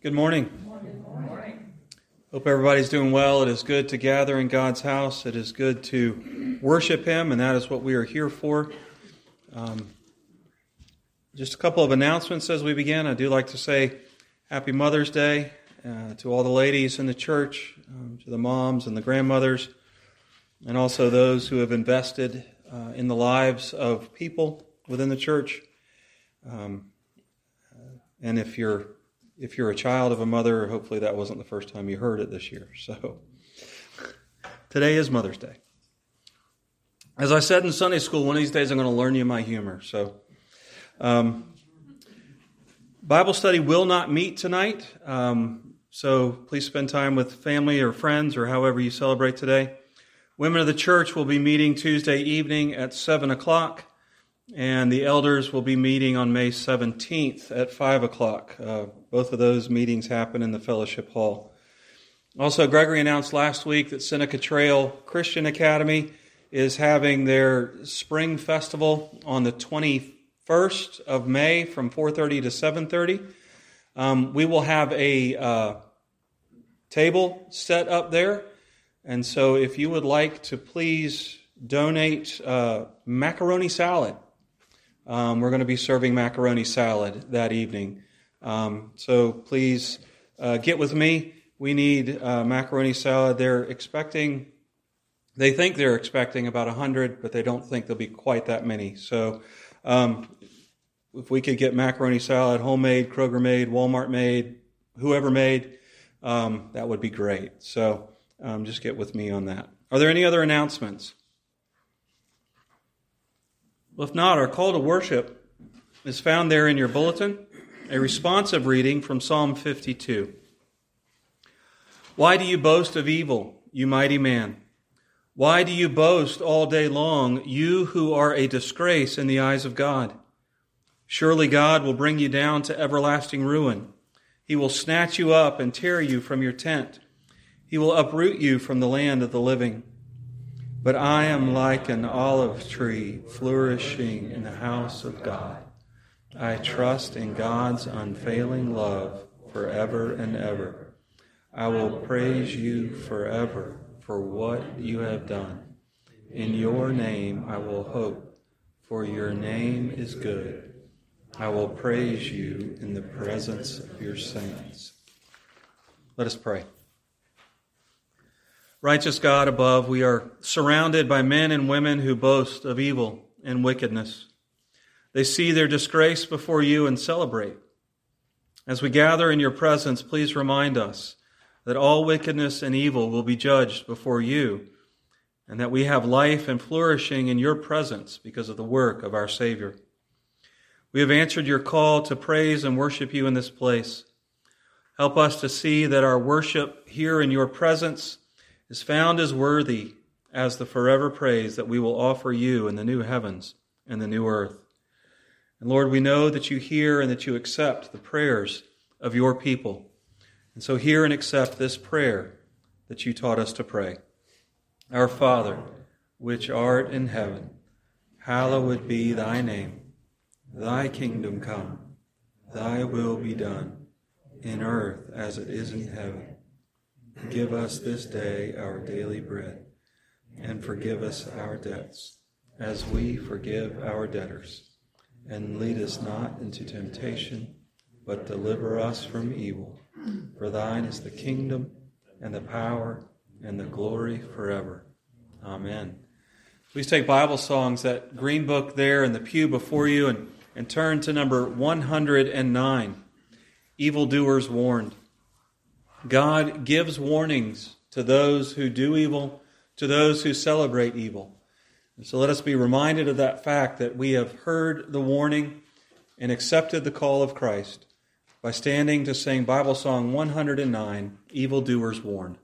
Good morning. Good morning. Good morning. Hope everybody's doing well. It is good to gather in God's house. It is good to worship Him, and that is what we are here for. Just a couple of announcements as we begin. I do like to say Happy Mother's Day to all the ladies in the church, to the moms and the grandmothers, and also those who have invested in the lives of people within the church. And if you're a child of a mother, hopefully that wasn't the first time you heard it this year. So today is Mother's Day. As I said in Sunday school, one of these days I'm going to learn you my humor. So Bible study will not meet tonight. So please spend time with family or friends or however you celebrate today. Women of the church will be meeting Tuesday evening at 7 o'clock. And the elders will be meeting on May 17th at 5 o'clock. Both of those meetings happen in the fellowship hall. Also, Gregory announced last week that Seneca Trail Christian Academy is having their spring festival on the 21st of May from 4:30 to 7:30. We will have a table set up there. And so if you would like to please donate macaroni salad. We're going to be serving macaroni salad that evening. So please get with me. We need macaroni salad. They think they're expecting about 100, but they don't think there'll be quite that many. So if we could get macaroni salad, homemade, Kroger made, Walmart made, whoever made, that would be great. So just get with me on that. Are there any other announcements? Well, if not, our call to worship is found there in your bulletin, a responsive reading from Psalm 52. Why do you boast of evil, you mighty man? Why do you boast all day long, you who are a disgrace in the eyes of God? Surely God will bring you down to everlasting ruin. He will snatch you up and tear you from your tent. He will uproot you from the land of the living. But I am like an olive tree flourishing in the house of God. I trust in God's unfailing love forever and ever. I will praise you forever for what you have done. In your name I will hope, for your name is good. I will praise you in the presence of your saints. Let us pray. Righteous God above, we are surrounded by men and women who boast of evil and wickedness. They see their disgrace before you and celebrate. As we gather in your presence, please remind us that all wickedness and evil will be judged before you, and that we have life and flourishing in your presence because of the work of our Savior. We have answered your call to praise and worship you in this place. Help us to see that our worship here in your presence is found as worthy as the forever praise that we will offer you in the new heavens and the new earth. And Lord, we know that you hear and that you accept the prayers of your people. And so hear and accept this prayer that you taught us to pray. Our Father, which art in heaven, hallowed be thy name. Thy kingdom come, thy will be done, in earth as it is in heaven. Give us this day our daily bread, and forgive us our debts, as we forgive our debtors. And lead us not into temptation, but deliver us from evil. For thine is the kingdom, and the power, and the glory forever. Amen. Please take Bible songs, that green book there in the pew before you, and turn to number 109, Evildoers Warned. God gives warnings to those who do evil, to those who celebrate evil. And so let us be reminded of that fact that we have heard the warning and accepted the call of Christ by standing to sing Bible Song 109, Evildoers Warned.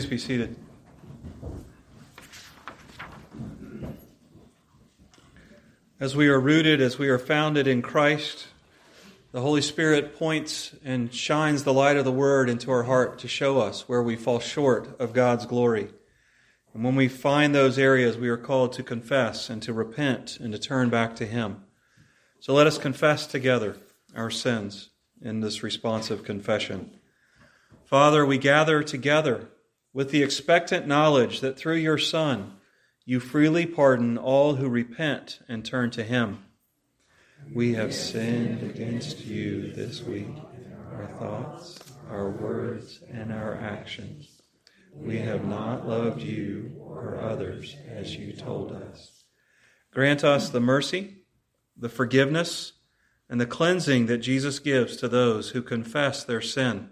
Please be seated. As we are rooted, as we are founded in Christ, the Holy Spirit points and shines the light of the Word into our heart to show us where we fall short of God's glory. And when we find those areas, we are called to confess and to repent and to turn back to Him. So let us confess together our sins in this responsive confession. Father, we gather together with the expectant knowledge that through your Son, you freely pardon all who repent and turn to Him. We have sinned against you this week in our thoughts, our words, and our actions. We have not loved you or others as you told us. Grant us the mercy, the forgiveness, and the cleansing that Jesus gives to those who confess their sin.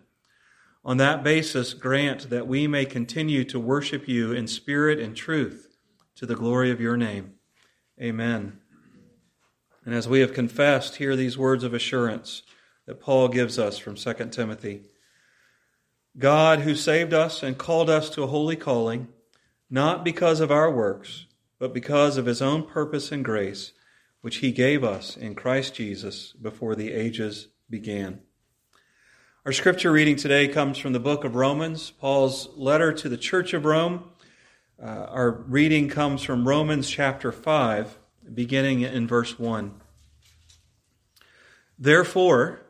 On that basis, grant that we may continue to worship you in spirit and truth to the glory of your name. Amen. And as we have confessed, hear these words of assurance that Paul gives us from 2 Timothy. God, who saved us and called us to a holy calling, not because of our works, but because of his own purpose and grace, which he gave us in Christ Jesus before the ages began. Our scripture reading today comes from the book of Romans, Paul's letter to the Church of Rome. Our reading comes from Romans chapter 5. Beginning in verse 1. Therefore,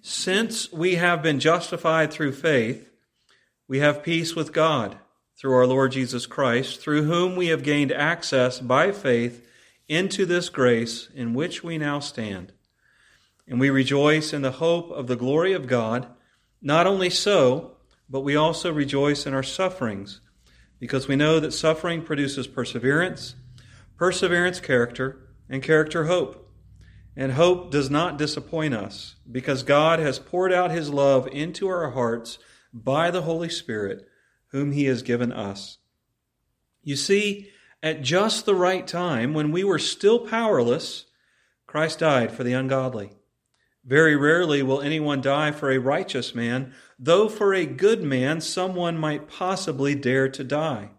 since we have been justified through faith, we have peace with God through our Lord Jesus Christ, through whom we have gained access by faith into this grace in which we now stand. And we rejoice in the hope of the glory of God. Not only so, but we also rejoice in our sufferings, because we know that suffering produces perseverance, perseverance, character, and character, hope. And hope does not disappoint us, because God has poured out his love into our hearts by the Holy Spirit, whom he has given us. You see, at just the right time, when we were still powerless, Christ died for the ungodly. Very rarely will anyone die for a righteous man, though for a good man someone might possibly dare to die.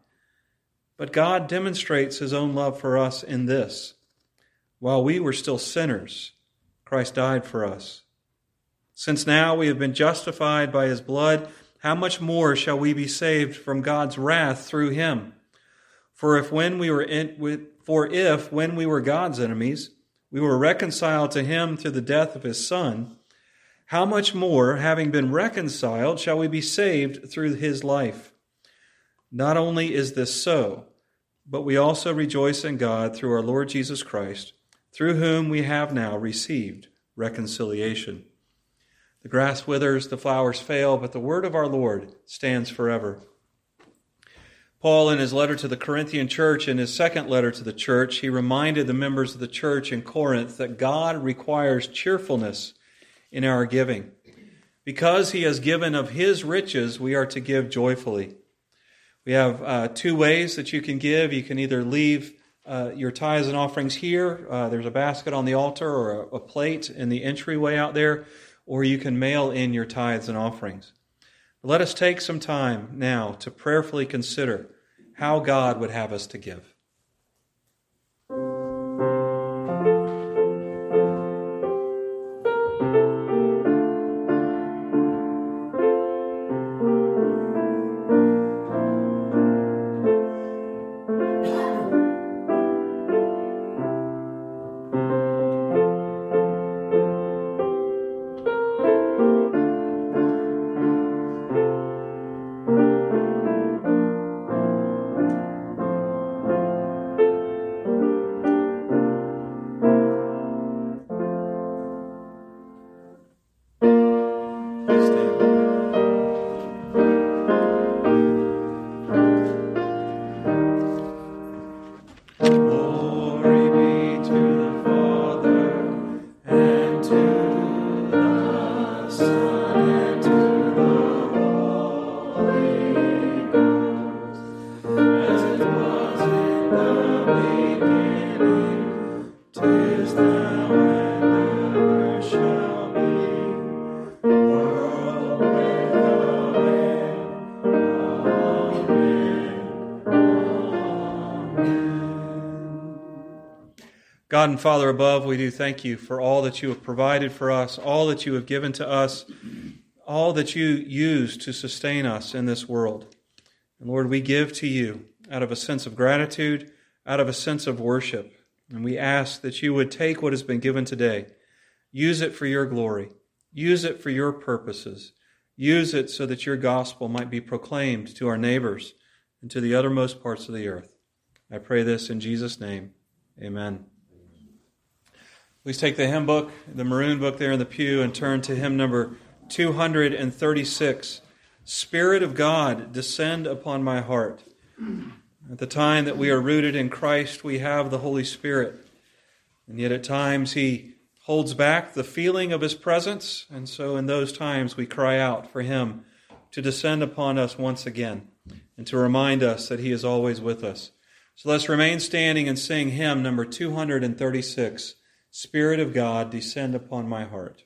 But God demonstrates his own love for us in this: while we were still sinners, Christ died for us. Since now we have been justified by his blood, how much more shall we be saved from God's wrath through him? For if when we were God's enemies, we were reconciled to him through the death of his Son, how much more, having been reconciled, shall we be saved through his life? Not only is this so, but we also rejoice in God through our Lord Jesus Christ, through whom we have now received reconciliation. The grass withers, the flowers fail, but the word of our Lord stands forever. Paul, in his letter to the Corinthian church, in his second letter to the church, he reminded the members of the church in Corinth that God requires cheerfulness in our giving. Because he has given of his riches, we are to give joyfully. We have two ways that you can give. You can either leave your tithes and offerings here. There's a basket on the altar or a plate in the entryway out there. Or you can mail in your tithes and offerings. But let us take some time now to prayerfully consider how God would have us to give. God and Father above, we do thank you for all that you have provided for us, all that you have given to us, all that you use to sustain us in this world. And Lord, we give to you out of a sense of gratitude, out of a sense of worship. And we ask that you would take what has been given today, use it for your glory, use it for your purposes, use it so that your gospel might be proclaimed to our neighbors and to the uttermost parts of the earth. I pray this in Jesus' name. Amen. Please take the hymn book, the maroon book there in the pew, and turn to hymn number 236. Spirit of God, descend upon my heart. At the time that we are rooted in Christ, we have the Holy Spirit. And yet at times He holds back the feeling of His presence. And so in those times we cry out for Him to descend upon us once again and to remind us that He is always with us. So let's remain standing and sing hymn number 236. Spirit of God, descend upon my heart.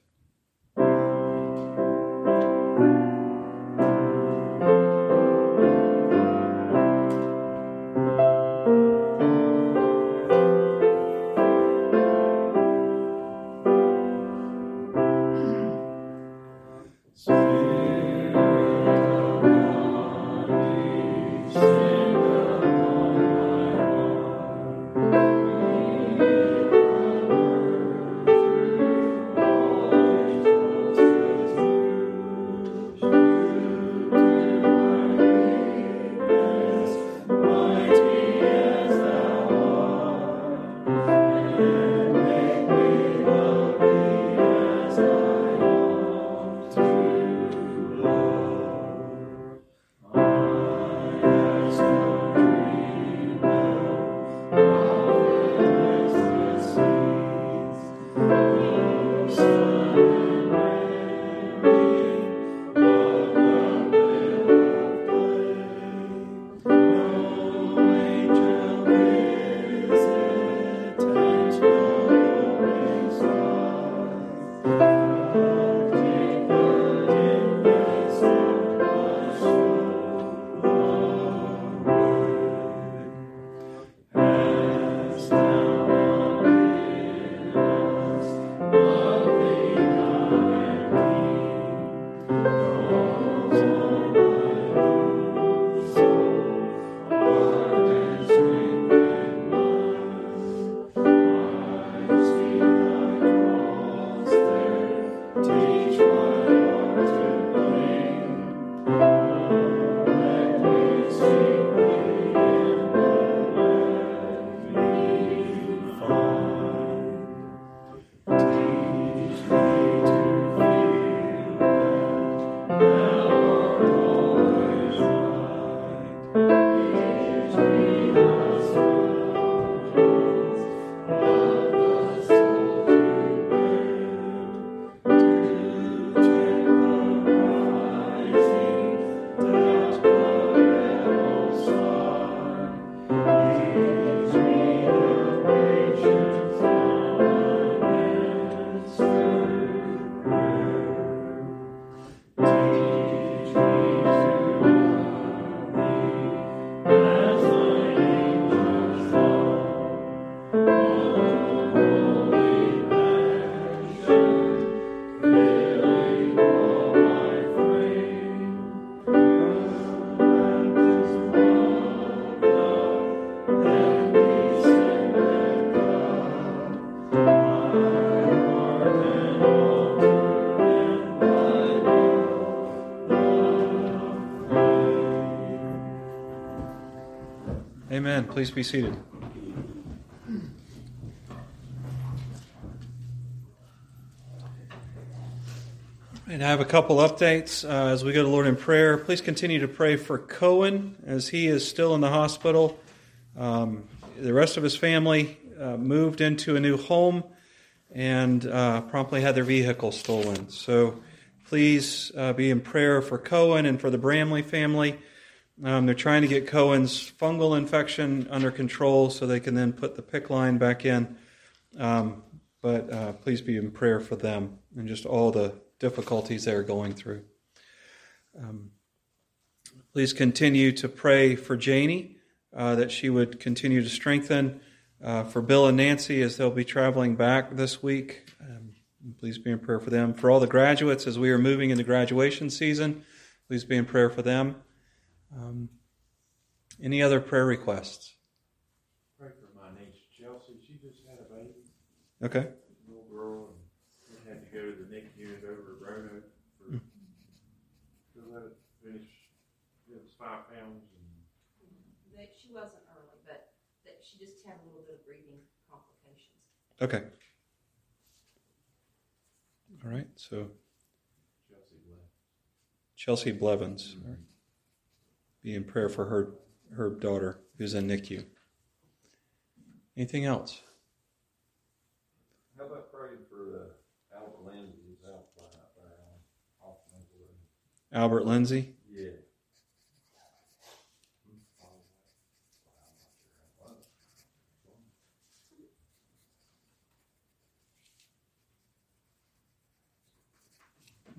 Amen. Please be seated. And I have a couple updates as we go to the Lord in prayer. Please continue to pray for Cohen as he is still in the hospital. The rest of his family moved into a new home and promptly had their vehicle stolen. So please be in prayer for Cohen and for the Bramley family. They're trying to get Cohen's fungal infection under control so they can then put the PICC line back in. But please be in prayer for them and just all the difficulties they are going through. Please continue to pray for Janie, that she would continue to strengthen for Bill and Nancy as they'll be traveling back this week. Please be in prayer for them. For all the graduates, as we are moving into graduation season, please be in prayer for them. Any other prayer requests? Pray for my niece, Chelsea. She just had a baby. Okay. A little girl, and had to go to the NICU over at Roanoke to let it finish. It was 5 pounds. And she wasn't early, but that she just had a little bit of breathing complications. Okay. All right, so Chelsea Blevins. Mm-hmm. Be in prayer for her daughter who's in NICU. Anything else? How about praying for Albert Lindsay? Who's out by off the Albert Lindsay? Yeah.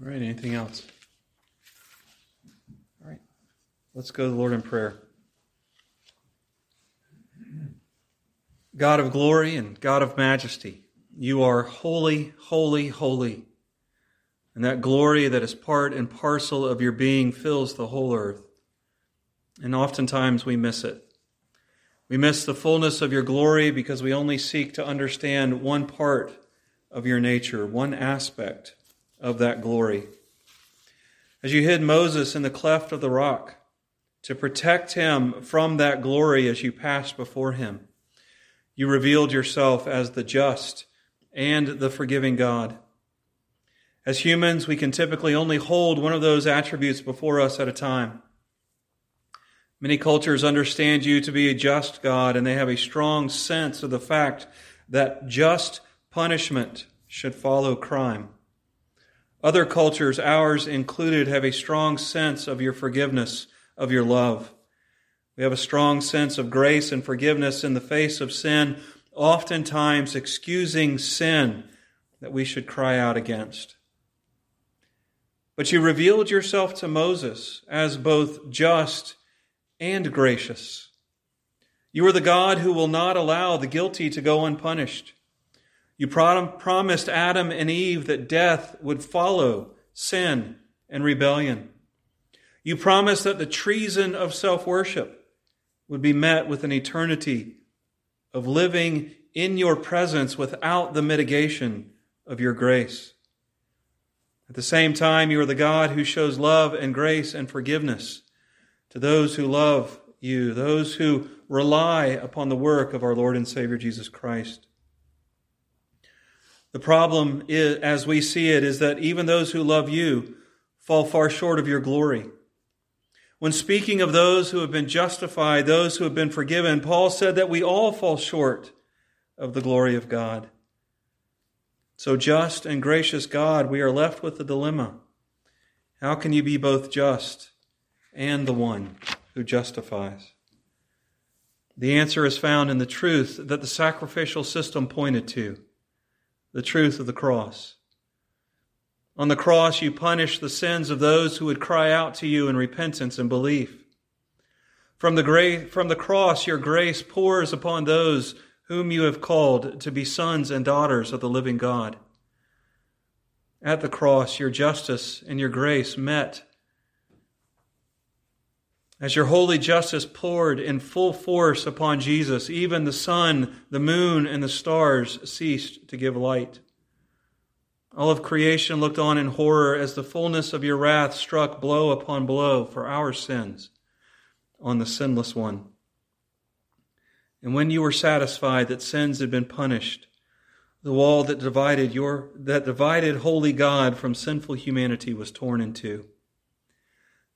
All right, anything else? All right, let's go to the Lord in prayer. God of glory and God of majesty, you are holy, holy, holy. And that glory that is part and parcel of your being fills the whole earth. And oftentimes we miss it. We miss the fullness of your glory because we only seek to understand one part of your nature, one aspect of that glory. As you hid Moses in the cleft of the rock to protect him from that glory as you passed before him, you revealed yourself as the just and the forgiving God. As humans, we can typically only hold one of those attributes before us at a time. Many cultures understand you to be a just God, and they have a strong sense of the fact that just punishment should follow crime. Other cultures, ours included, have a strong sense of your forgiveness, of your love. We have a strong sense of grace and forgiveness in the face of sin, oftentimes excusing sin that we should cry out against. But you revealed yourself to Moses as both just and gracious. You are the God who will not allow the guilty to go unpunished. You promised Adam and Eve that death would follow sin and rebellion. You promised that the treason of self-worship would be met with an eternity of living in your presence without the mitigation of your grace. At the same time, you are the God who shows love and grace and forgiveness to those who love you, those who rely upon the work of our Lord and Savior Jesus Christ. The problem, is, as we see it, is that even those who love you fall far short of your glory. When speaking of those who have been justified, those who have been forgiven, Paul said that we all fall short of the glory of God. So just and gracious God, we are left with the dilemma. How can you be both just and the one who justifies? The answer is found in the truth that the sacrificial system pointed to. The truth of the cross. On the cross, you punished the sins of those who would cry out to you in repentance and belief. From the cross, your grace pours upon those whom you have called to be sons and daughters of the living God. At the cross, your justice and your grace met. As your holy justice poured in full force upon Jesus, even the sun, the moon, and the stars ceased to give light. All of creation looked on in horror as the fullness of your wrath struck blow upon blow for our sins on the sinless one. And when you were satisfied that sins had been punished, the wall that divided holy God from sinful humanity was torn in two.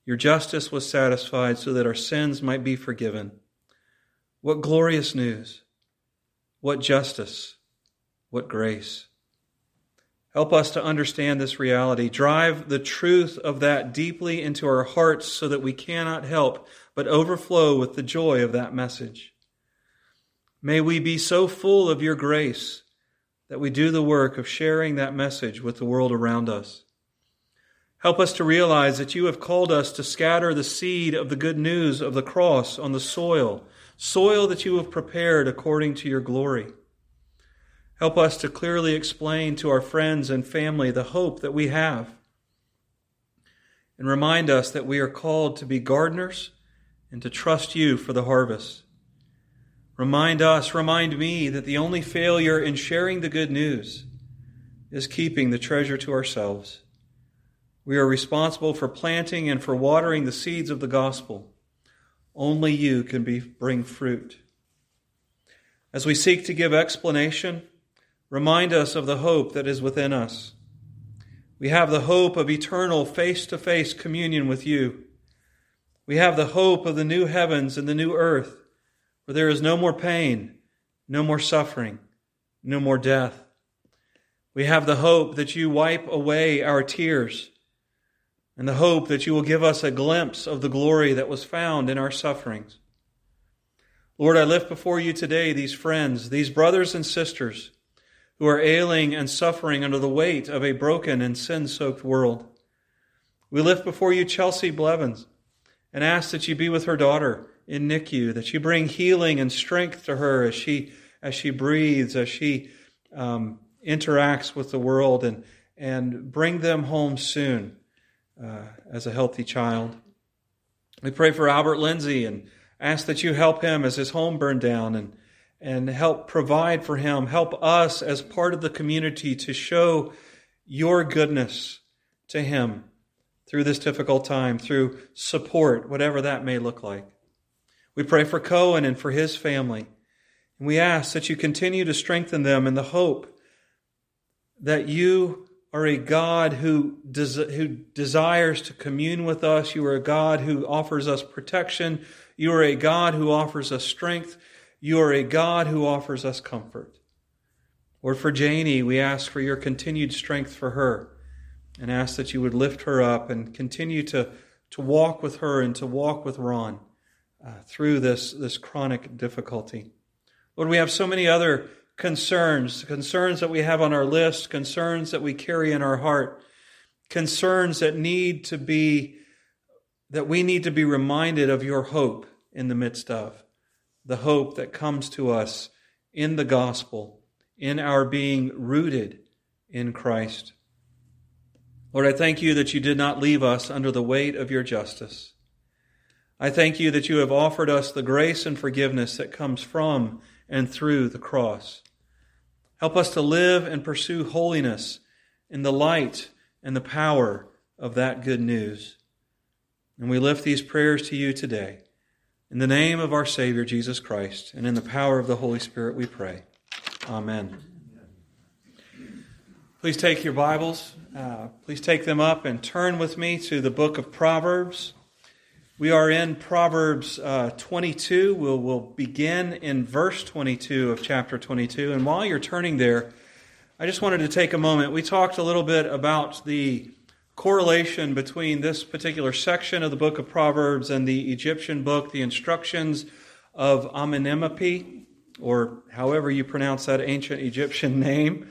Your justice was satisfied so that our sins might be forgiven. What glorious news! What justice! What grace! Help us to understand this reality. Drive the truth of that deeply into our hearts so that we cannot help but overflow with the joy of that message. May we be so full of your grace that we do the work of sharing that message with the world around us. Help us to realize that you have called us to scatter the seed of the good news of the cross on the soil soil that you have prepared according to your glory. Help us to clearly explain to our friends and family the hope that we have, and remind us that we are called to be gardeners and to trust you for the harvest. Remind me that the only failure in sharing the good news is keeping the treasure to ourselves. We are responsible for planting and for watering the seeds of the gospel. Only you can bring fruit. As we seek to give explanation, remind us of the hope that is within us. We have the hope of eternal face-to-face communion with you. We have the hope of the new heavens and the new earth, where there is no more pain, no more suffering, no more death. We have the hope that you wipe away our tears, and the hope that you will give us a glimpse of the glory that was found in our sufferings. Lord, I lift before you today these friends, these brothers and sisters who are ailing and suffering under the weight of a broken and sin-soaked world. We lift before you Chelsea Blevins and ask that you be with her daughter in NICU, that you bring healing and strength to her as she breathes, as she interacts with the world, and bring them home soon as a healthy child. We pray for Albert Lindsay and ask that you help him as his home burned down, and help provide for him. Help us as part of the community to show your goodness to him through this difficult time, through support, whatever that may look like. We pray for Cohen and for his family, and we ask that you continue to strengthen them in the hope that you are a God who desires to commune with us. You are a God who offers us protection. You are a God who offers us strength. You are a God who offers us comfort. Lord, for Janie, we ask for your continued strength for her, and ask that you would lift her up and continue to walk with her and to walk with Ron through this chronic difficulty. Lord, we have so many other concerns that we have on our list, concerns that we carry in our heart, concerns that we need to be reminded of your hope in the midst of, the hope that comes to us in the gospel, in our being rooted in Christ. Lord, I thank you that you did not leave us under the weight of your justice. I thank you that you have offered us the grace and forgiveness that comes from and through the cross. Help us to live and pursue holiness in the light and the power of that good news. And we lift these prayers to you today. In the name of our Savior, Jesus Christ, and in the power of the Holy Spirit, we pray. Amen. Please take your Bibles. Please take them up and turn with me to the book of Proverbs. We are in Proverbs 22. We'll begin in verse 22 of chapter 22. And while you're turning there, I just wanted to take a moment. We talked a little bit about the correlation between this particular section of the book of Proverbs and the Egyptian book, the instructions of Amenemope, or however you pronounce that ancient Egyptian name.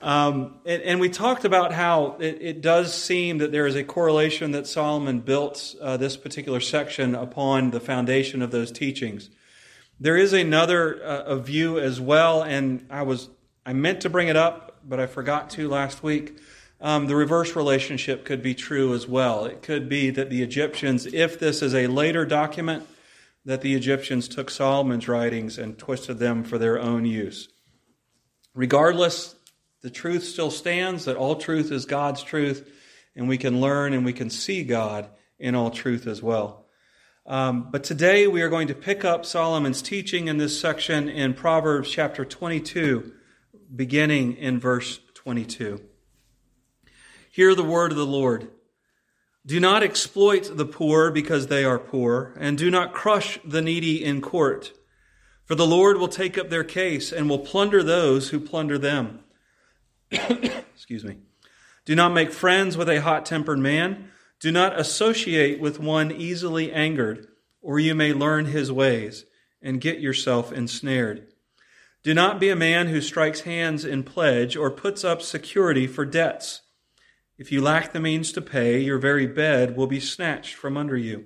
And we talked about how it does seem that there is a correlation that Solomon built this particular section upon the foundation of those teachings. There is another view as well, and I meant to bring it up, but I forgot to last week. The reverse relationship could be true as well. It could be that the Egyptians, if this is a later document, that the Egyptians took Solomon's writings and twisted them for their own use. Regardless, the truth still stands that all truth is God's truth, and we can learn and we can see God in all truth as well. But today we are going to pick up Solomon's teaching in this section in Proverbs chapter 22, beginning in verse 22. Hear the word of the Lord. Do not exploit the poor because they are poor, and do not crush the needy in court. For the Lord will take up their case and will plunder those who plunder them. Excuse me. Do not make friends with a hot-tempered man. Do not associate with one easily angered, or you may learn his ways and get yourself ensnared. Do not be a man who strikes hands in pledge or puts up security for debts. If you lack the means to pay, your very bed will be snatched from under you.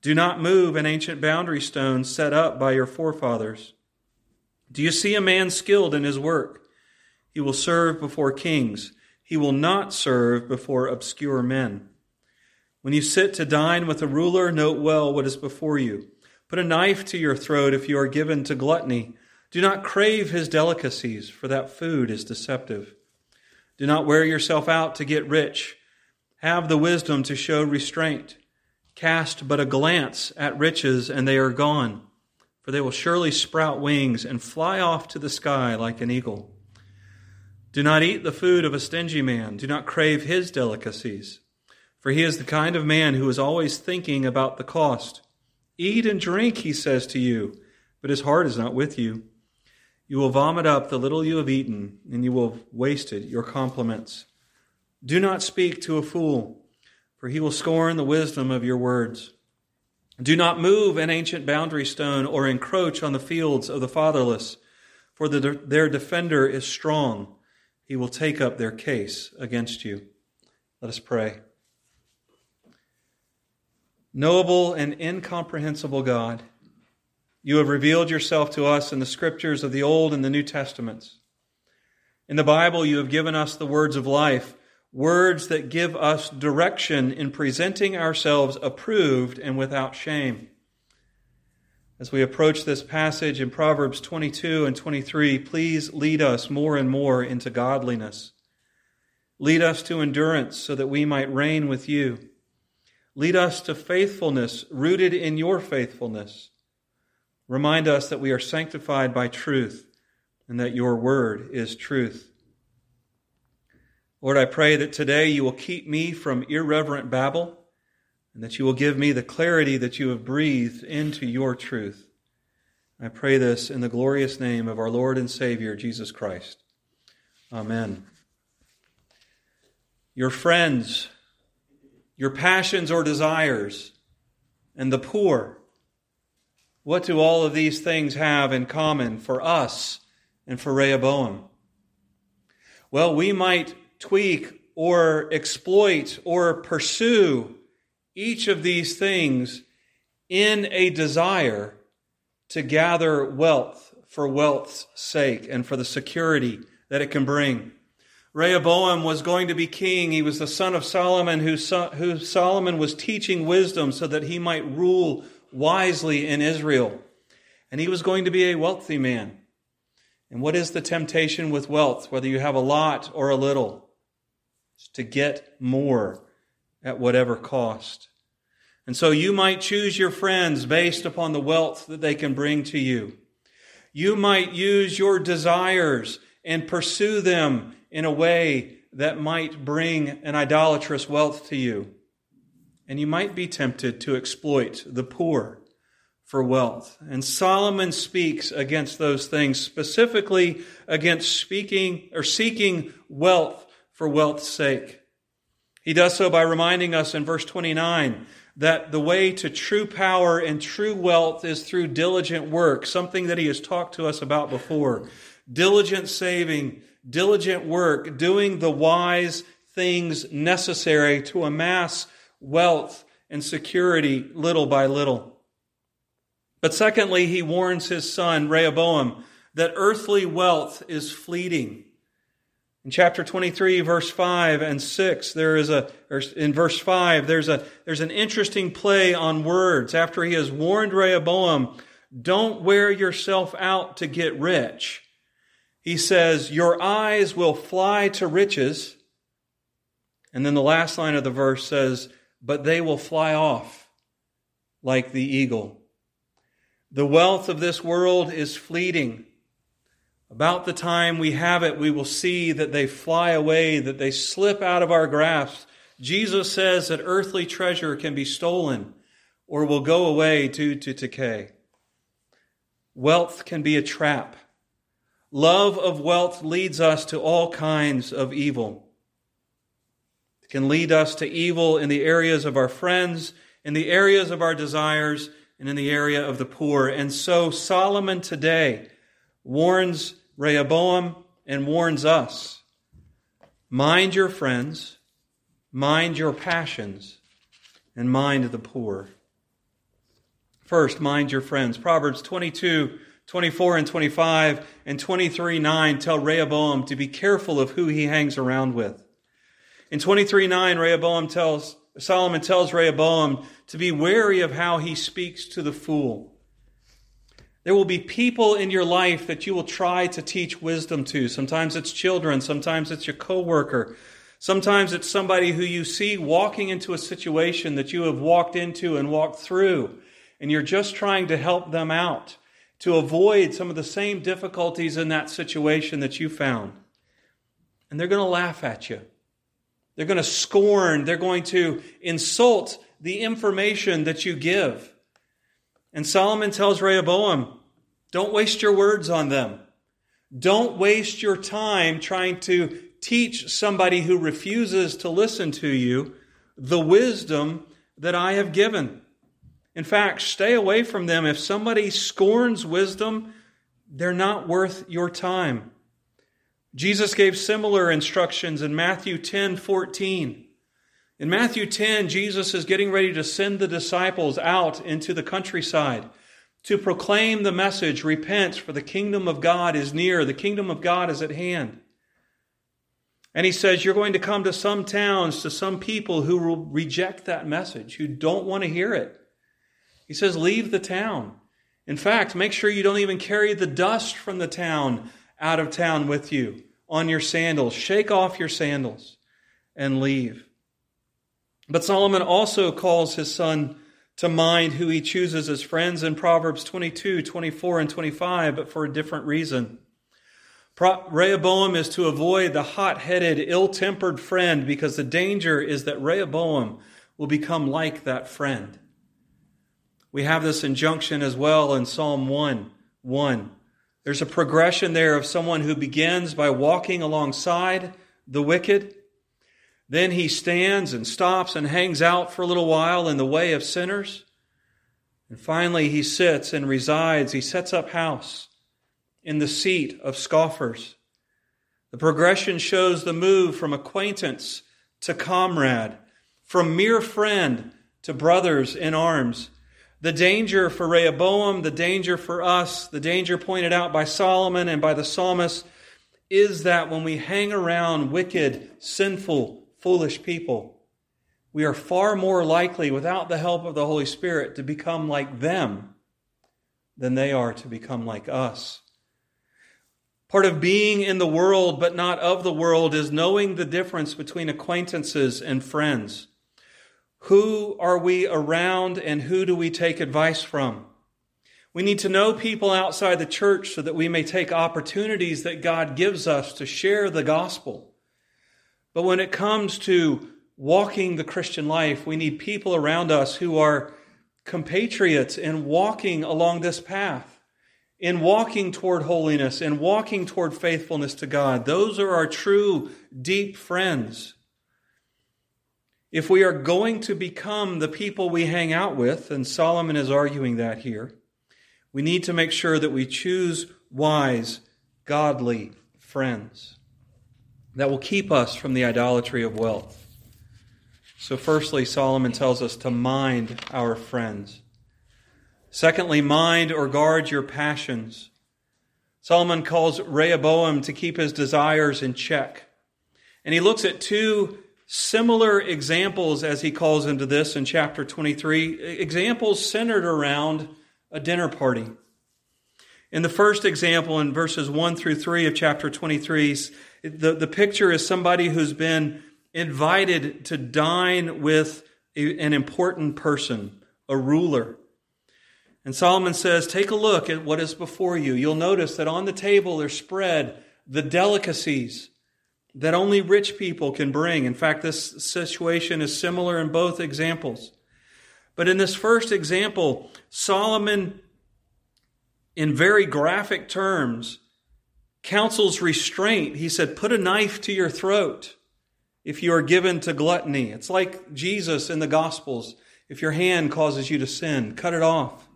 Do not move an ancient boundary stone set up by your forefathers. Do you see a man skilled in his work? He will serve before kings. He will not serve before obscure men. When you sit to dine with a ruler, note well what is before you. Put a knife to your throat if you are given to gluttony. Do not crave his delicacies, for that food is deceptive. Do not wear yourself out to get rich. Have the wisdom to show restraint. Cast but a glance at riches, and they are gone, for they will surely sprout wings and fly off to the sky like an eagle. Do not eat the food of a stingy man. Do not crave his delicacies, for he is the kind of man who is always thinking about the cost. Eat and drink, he says to you, but his heart is not with you. You will vomit up the little you have eaten, and you will have wasted your compliments. Do not speak to a fool, for he will scorn the wisdom of your words. Do not move an ancient boundary stone or encroach on the fields of the fatherless, for their defender is strong. He will take up their case against you. Let us pray. Knowable and incomprehensible God, you have revealed yourself to us in the scriptures of the Old and the New Testaments. In the Bible, you have given us the words of life, words that give us direction in presenting ourselves approved and without shame. As we approach this passage in Proverbs 22 and 23, please lead us more and more into godliness. Lead us to endurance so that we might reign with you. Lead us to faithfulness rooted in your faithfulness. Remind us that we are sanctified by truth and that your word is truth. Lord, I pray that today you will keep me from irreverent babble and that you will give me the clarity that you have breathed into your truth. I pray this in the glorious name of our Lord and Savior, Jesus Christ. Amen. Your friends, your passions or desires, and the poor, what do all of these things have in common for us and for Rehoboam? Well, we might tweak or exploit or pursue each of these things in a desire to gather wealth for wealth's sake and for the security that it can bring. Rehoboam was going to be king. He was the son of Solomon, who Solomon was teaching wisdom so that he might rule wisely in Israel. And he was going to be a wealthy man. And what is the temptation with wealth, whether you have a lot or a little? It's to get more at whatever cost. And so you might choose your friends based upon the wealth that they can bring to you. You might use your desires and pursue them in a way that might bring an idolatrous wealth to you. And you might be tempted to exploit the poor for wealth. And Solomon speaks against those things, specifically against speaking or seeking wealth for wealth's sake. He does so by reminding us in verse 29 that the way to true power and true wealth is through diligent work, something that he has talked to us about before. Diligent saving, diligent work, doing the wise things necessary to amass wealth and security little by little. But secondly, he warns his son, Rehoboam, that earthly wealth is fleeting. In chapter 23, verse 5 and 6, there's an interesting play on words. After he has warned Rehoboam, don't wear yourself out to get rich, he says, your eyes will fly to riches. And then the last line of the verse says, but they will fly off like the eagle. The wealth of this world is fleeting. About the time we have it, we will see that they fly away, that they slip out of our grasp. Jesus says that earthly treasure can be stolen or will go away due to decay. Wealth can be a trap. Love of wealth leads us to all kinds of evil. It can lead us to evil in the areas of our friends, in the areas of our desires, and in the area of the poor. And so Solomon today warns Rehoboam and warns us, mind your friends, mind your passions, and mind the poor. First, mind your friends. Proverbs 22, 24 and 25 and 23:9 tell Rehoboam to be careful of who he hangs around with. In 23:9, Solomon tells Rehoboam to be wary of how he speaks to the fool. There will be people in your life that you will try to teach wisdom to. Sometimes it's children. Sometimes it's your coworker. Sometimes it's somebody who you see walking into a situation that you have walked into and walked through, and you're just trying to help them out to avoid some of the same difficulties in that situation that you found. And they're going to laugh at you. They're going to scorn. They're going to insult the information that you give. And Solomon tells Rehoboam, don't waste your words on them. Don't waste your time trying to teach somebody who refuses to listen to you the wisdom that I have given. In fact, stay away from them. If somebody scorns wisdom, they're not worth your time. Jesus gave similar instructions in Matthew 10:14. In Matthew 10, Jesus is getting ready to send the disciples out into the countryside to proclaim the message, repent, for the kingdom of God is near, the kingdom of God is at hand. And he says, you're going to come to some towns, to some people who will reject that message, who don't want to hear it. He says, leave the town. In fact, make sure you don't even carry the dust from the town out of town with you on your sandals. Shake off your sandals and leave. But Solomon also calls his son to mind who he chooses as friends in Proverbs 22, 24, and 25, but for a different reason. Rehoboam is to avoid the hot-headed, ill-tempered friend because the danger is that Rehoboam will become like that friend. We have this injunction as well in Psalm 1:1. There's a progression there of someone who begins by walking alongside the wicked. Then he stands and stops and hangs out for a little while in the way of sinners. And finally, he sits and resides. He sets up house in the seat of scoffers. The progression shows the move from acquaintance to comrade, from mere friend to brothers in arms. The danger for Rehoboam, the danger for us, the danger pointed out by Solomon and by the psalmist is that when we hang around wicked, sinful, foolish people, we are far more likely, without the help of the Holy Spirit, to become like them than they are to become like us. Part of being in the world but not of the world is knowing the difference between acquaintances and friends. Who are we around and who do we take advice from? We need to know people outside the church so that we may take opportunities that God gives us to share the gospel. But when it comes to walking the Christian life, we need people around us who are compatriots in walking along this path, in walking toward holiness, in walking toward faithfulness to God. Those are our true, deep friends. If we are going to become the people we hang out with, and Solomon is arguing that here, we need to make sure that we choose wise, godly friends that will keep us from the idolatry of wealth. So firstly, Solomon tells us to mind our friends. Secondly, mind or guard your passions. Solomon calls Rehoboam to keep his desires in check. And he looks at two similar examples, as he calls into this in chapter 23, examples centered around a dinner party. In the first example, in verses 1 through 3 of chapter 23, the picture is somebody who's been invited to dine with an important person, a ruler. And Solomon says, take a look at what is before you. You'll notice that on the table are spread the delicacies that only rich people can bring. In fact, this situation is similar in both examples. But in this first example, Solomon, in very graphic terms, counsels restraint. He said, put a knife to your throat if you are given to gluttony. It's like Jesus in the Gospels. If your hand causes you to sin, cut it off.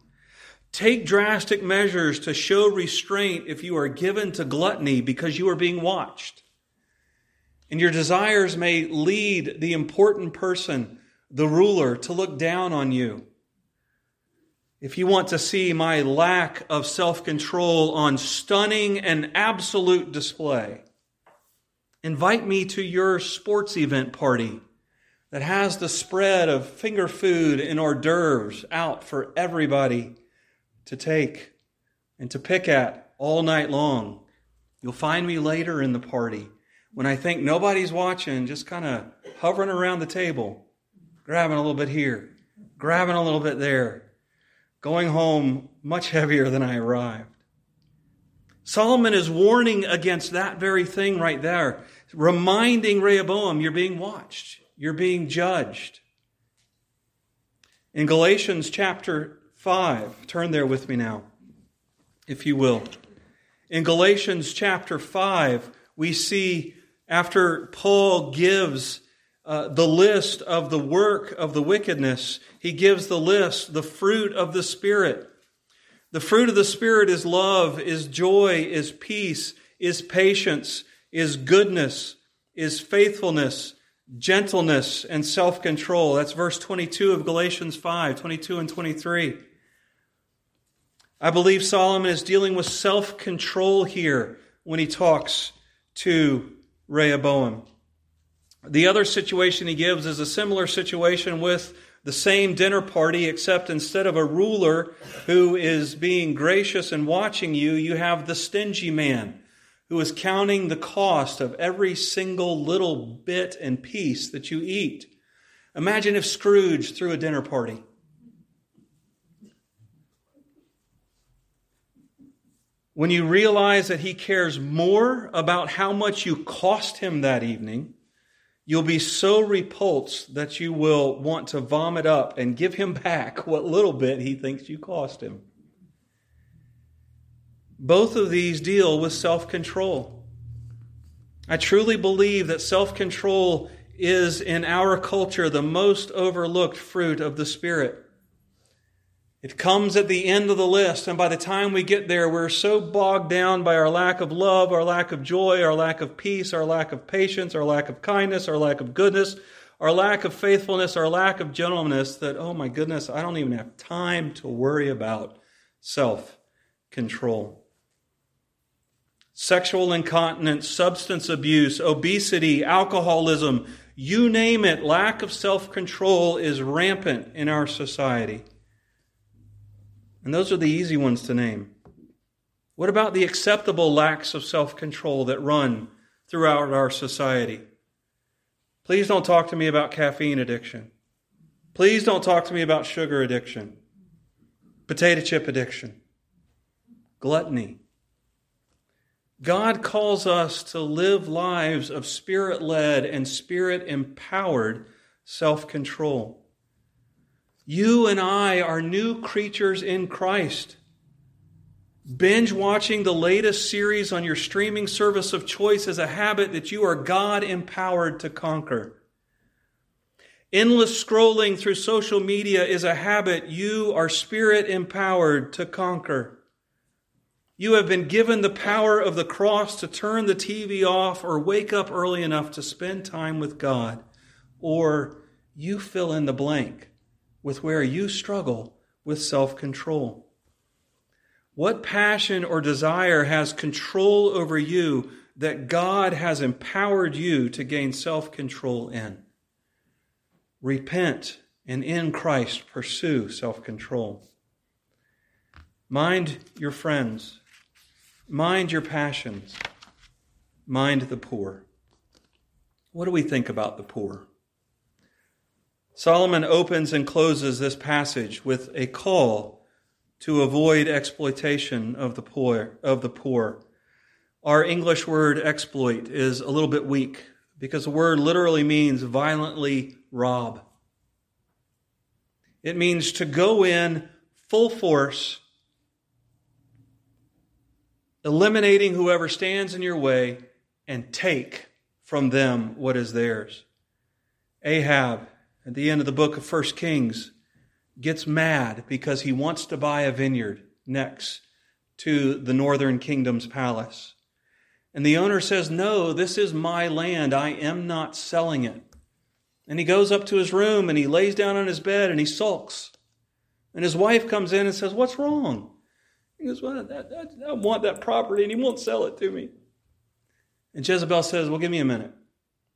Take drastic measures to show restraint if you are given to gluttony because you are being watched. And your desires may lead the important person, the ruler, to look down on you. If you want to see my lack of self-control on stunning and absolute display, invite me to your sports event party that has the spread of finger food and hors d'oeuvres out for everybody to take and to pick at all night long. You'll find me later in the party when I think nobody's watching, just kind of hovering around the table, grabbing a little bit here, grabbing a little bit there, going home much heavier than I arrived. Solomon is warning against that very thing right there, reminding Rehoboam, you're being watched, you're being judged. In Galatians chapter 5, turn there with me now, if you will. In Galatians chapter 5, we see after Paul gives the list of the work of the wickedness, he gives the list, the fruit of the Spirit. The fruit of the Spirit is love, is joy, is peace, is patience, is goodness, is faithfulness, gentleness, and self-control. That's verse 22 of Galatians 5, 22 and 23. I believe Solomon is dealing with self-control here when he talks to Rehoboam. The other situation he gives is a similar situation with the same dinner party, except instead of a ruler who is being gracious and watching you, you have the stingy man who is counting the cost of every single little bit and piece that you eat. Imagine if Scrooge threw a dinner party. When you realize that he cares more about how much you cost him that evening, you'll be so repulsed that you will want to vomit up and give him back what little bit he thinks you cost him. Both of these deal with self-control. I truly believe that self-control is, in our culture, the most overlooked fruit of the Spirit. It comes at the end of the list, and by the time we get there, we're so bogged down by our lack of love, our lack of joy, our lack of peace, our lack of patience, our lack of kindness, our lack of goodness, our lack of faithfulness, our lack of gentleness that, oh my goodness, I don't even have time to worry about self-control. Sexual incontinence, substance abuse, obesity, alcoholism, you name it, lack of self-control is rampant in our society. And those are the easy ones to name. What about the acceptable lacks of self-control that run throughout our society? Please don't talk to me about caffeine addiction. Please don't talk to me about sugar addiction, potato chip addiction, gluttony. God calls us to live lives of Spirit-led and Spirit-empowered self-control. You and I are new creatures in Christ. Binge watching the latest series on your streaming service of choice is a habit that you are God-empowered to conquer. Endless scrolling through social media is a habit you are Spirit-empowered to conquer. You have been given the power of the cross to turn the TV off or wake up early enough to spend time with God, or you fill in the blank with where you struggle with self-control. What passion or desire has control over you that God has empowered you to gain self-control in? Repent and in Christ pursue self-control. Mind your friends. Mind your passions. Mind the poor. What do we think about the poor? Solomon opens and closes this passage with a call to avoid exploitation of the poor. Our English word exploit is a little bit weak because the word literally means violently rob. It means to go in full force, eliminating whoever stands in your way, and take from them what is theirs. Ahab, at the end of the book of 1 Kings, gets mad because he wants to buy a vineyard next to the northern kingdom's palace. And the owner says, no, this is my land. I am not selling it. And he goes up to his room and he lays down on his bed and he sulks. And his wife comes in and says, "What's wrong?" He goes, "Well, I want that property, and he won't sell it to me." And Jezebel says, "Well, give me a minute."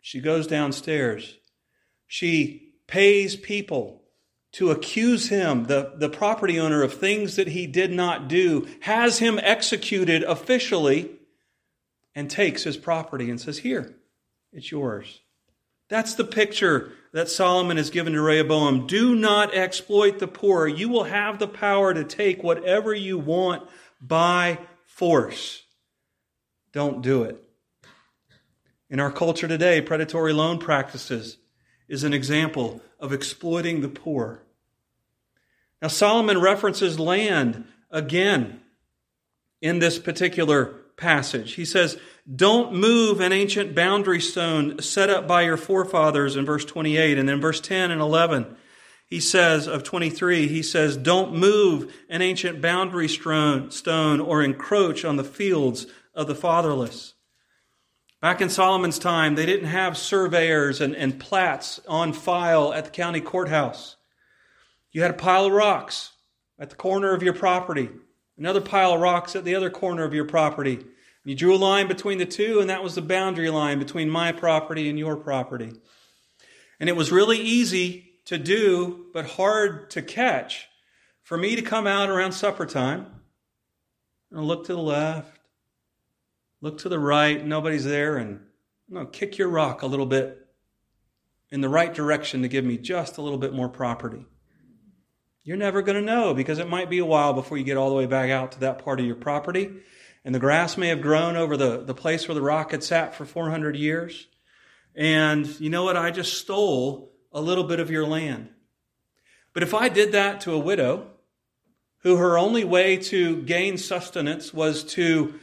She goes downstairs. She pays people to accuse him, the property owner, of things that he did not do, has him executed officially, and takes his property and says, "Here, it's yours." That's the picture that Solomon has given to Rehoboam. Do not exploit the poor. You will have the power to take whatever you want by force. Don't do it. In our culture today, predatory loan practices is an example of exploiting the poor. Now, Solomon references land again in this particular passage. He says, "Don't move an ancient boundary stone set up by your forefathers," in verse 28. And then verse 10 and 11, he says, of 23, he says, "Don't move an ancient boundary stone or encroach on the fields of the fatherless." Back in Solomon's time, they didn't have surveyors and plats on file at the county courthouse. You had a pile of rocks at the corner of your property, another pile of rocks at the other corner of your property. You drew a line between the two, and that was the boundary line between my property and your property. And it was really easy to do, but hard to catch, for me to come out around supper time and look to the left, look to the right, nobody's there, and kick your rock a little bit in the right direction to give me just a little bit more property. You're never going to know, because it might be a while before you get all the way back out to that part of your property, and the grass may have grown over the place where the rock had sat for 400 years. And you know what? I just stole a little bit of your land. But if I did that to a widow who her only way to gain sustenance was to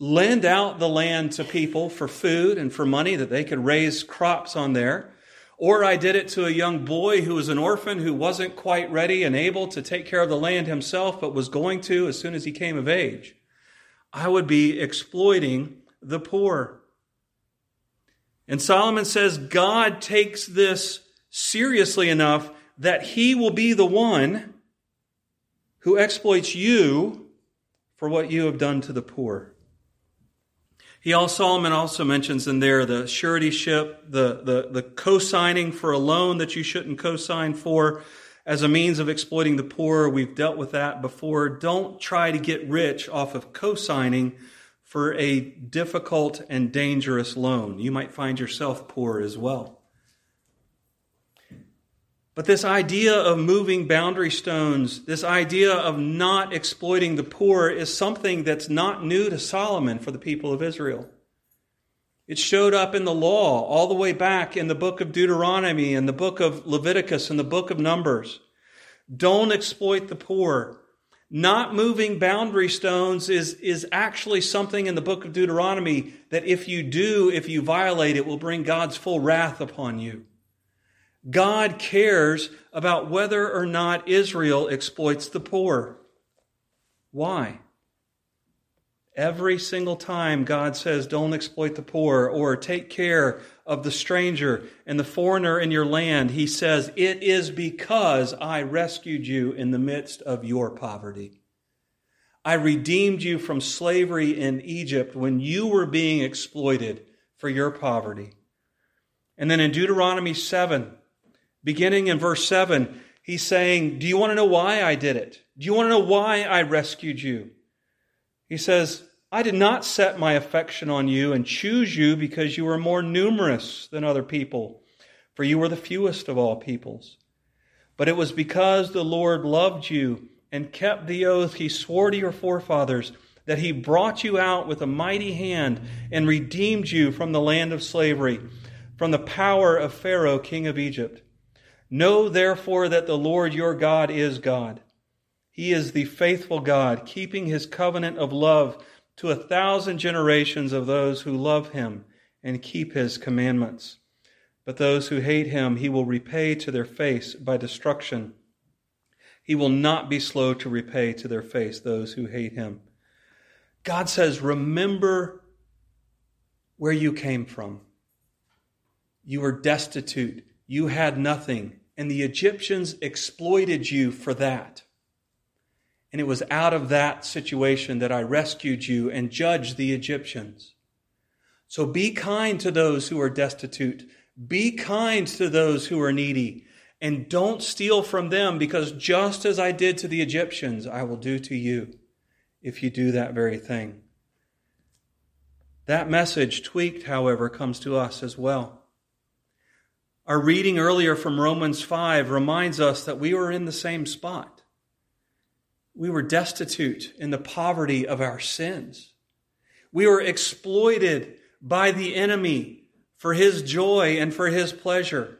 lend out the land to people for food and for money that they could raise crops on there, or I did it to a young boy who was an orphan who wasn't quite ready and able to take care of the land himself, but was going to as soon as he came of age, I would be exploiting the poor. And Solomon says God takes this seriously enough that he will be the one who exploits you for what you have done to the poor. Solomon also mentions in there the suretyship, the co-signing for a loan that you shouldn't co-sign for as a means of exploiting the poor. We've dealt with that before. Don't try to get rich off of co-signing for a difficult and dangerous loan. You might find yourself poor as well. But this idea of moving boundary stones, this idea of not exploiting the poor, is something that's not new to Solomon for the people of Israel. It showed up in the law all the way back in the book of Deuteronomy and the book of Leviticus and the book of Numbers. Don't exploit the poor. Not moving boundary stones is actually something in the book of Deuteronomy that if you do, if you violate it, will bring God's full wrath upon you. God cares about whether or not Israel exploits the poor. Why? Every single time God says, "Don't exploit the poor," or "Take care of the stranger and the foreigner in your land," he says, "It is because I rescued you in the midst of your poverty. I redeemed you from slavery in Egypt when you were being exploited for your poverty." And then in Deuteronomy 7, beginning in verse 7, he's saying, "Do you want to know why I did it? Do you want to know why I rescued you?" He says, "I did not set my affection on you and choose you because you were more numerous than other people, for you were the fewest of all peoples. But it was because the Lord loved you and kept the oath he swore to your forefathers, that he brought you out with a mighty hand and redeemed you from the land of slavery, from the power of Pharaoh, king of Egypt. Know therefore that the Lord your God is God. He is the faithful God, keeping his covenant of love to 1,000 generations of those who love him and keep his commandments. But those who hate him, he will repay to their face by destruction. He will not be slow to repay to their face those who hate him." God says, remember where you came from. You were destitute. You had nothing. and the Egyptians exploited you for that. And it was out of that situation that I rescued you and judged the Egyptians. So be kind to those who are destitute. Be kind to those who are needy. And don't steal from them, because just as I did to the Egyptians, I will do to you if you do that very thing. That message, tweaked, however, comes to us as well. Our reading earlier from Romans 5 reminds us that we were in the same spot. We were destitute in the poverty of our sins. We were exploited by the enemy for his joy and for his pleasure.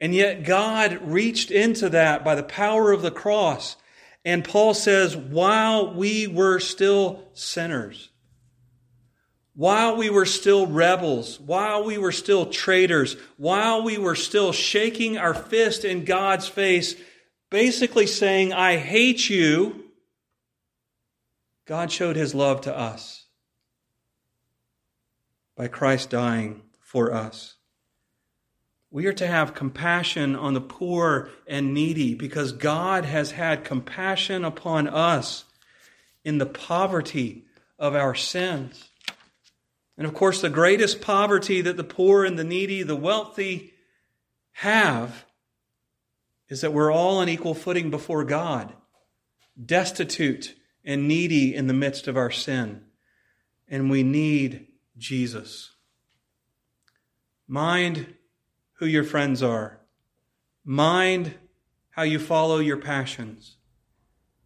And yet God reached into that by the power of the cross. And Paul says, while we were still sinners, while we were still rebels, while we were still traitors, while we were still shaking our fist in God's face, basically saying, I hate you, God showed his love to us by Christ dying for us. We are to have compassion on the poor and needy because God has had compassion upon us in the poverty of our sins. And of course, the greatest poverty that the poor and the needy, the wealthy have is that we're all on equal footing before God, destitute and needy in the midst of our sin. And we need Jesus. Mind who your friends are. Mind how you follow your passions.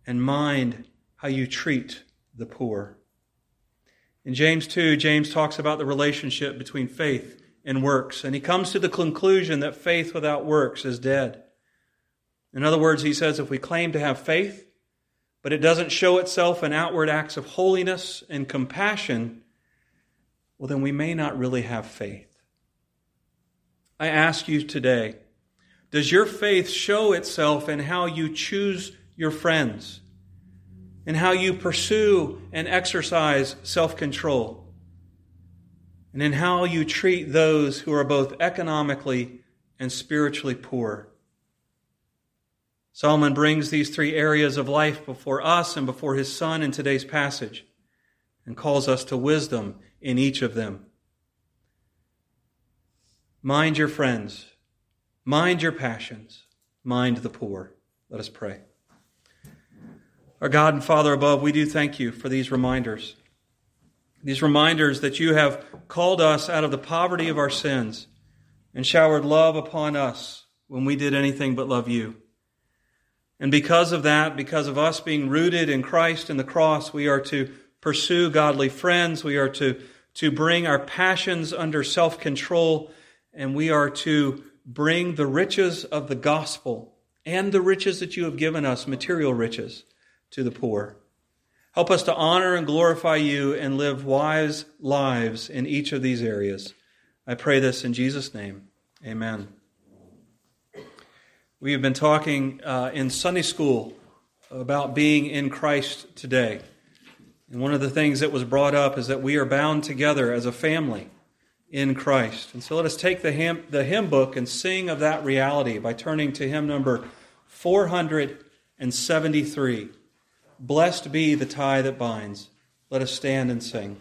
And mind how you treat the poor. In James 2, James talks about the relationship between faith and works, and he comes to the conclusion that faith without works is dead. In other words, he says if we claim to have faith, but it doesn't show itself in outward acts of holiness and compassion, well, then we may not really have faith. I ask you today, does your faith show itself in how you choose your friends? And how you pursue and exercise self-control, and in how you treat those who are both economically and spiritually poor. Solomon brings these three areas of life before us and before his son in today's passage, and calls us to wisdom in each of them. Mind your friends, mind your passions, mind the poor. Let us pray. Our God and Father above, we do thank you for these reminders that you have called us out of the poverty of our sins and showered love upon us when we did anything but love you. And because of that, because of us being rooted in Christ and the cross, we are to pursue godly friends, we are to bring our passions under self-control, and we are to bring the riches of the gospel and the riches that you have given us, material riches, to the poor. Help us to honor and glorify you and live wise lives in each of these areas. I pray this in Jesus' name. Amen. We have been talking in Sunday school about being in Christ today. And one of the things that was brought up is that we are bound together as a family in Christ. And so let us take the hymn book and sing of that reality by turning to hymn number 473. Blessed be the tie that binds. Let us stand and sing.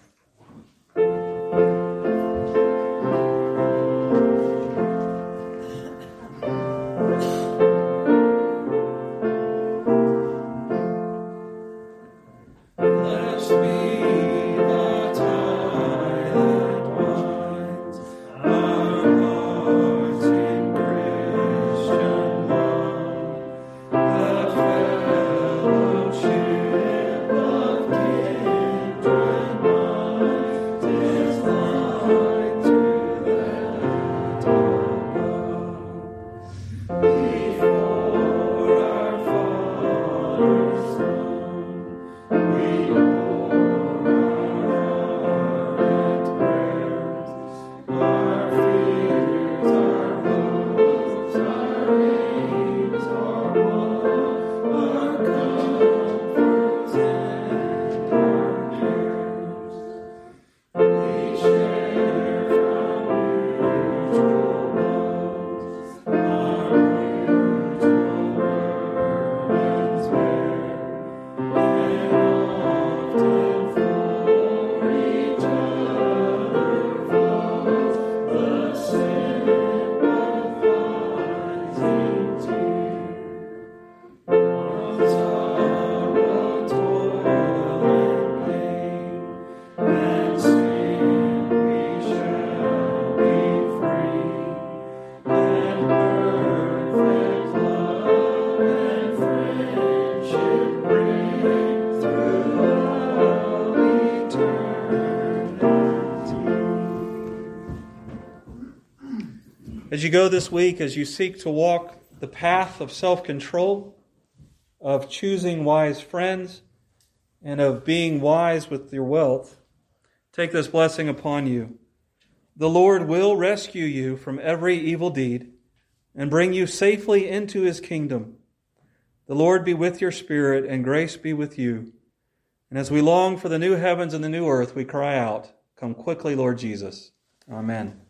As you go this week, as you seek to walk the path of self-control, of choosing wise friends, and of being wise with your wealth, take this blessing upon you. The Lord will rescue you from every evil deed and bring you safely into His kingdom. The Lord be with your spirit, and grace be with you. And as we long for the new heavens and the new earth, we cry out, "Come quickly, Lord Jesus." Amen.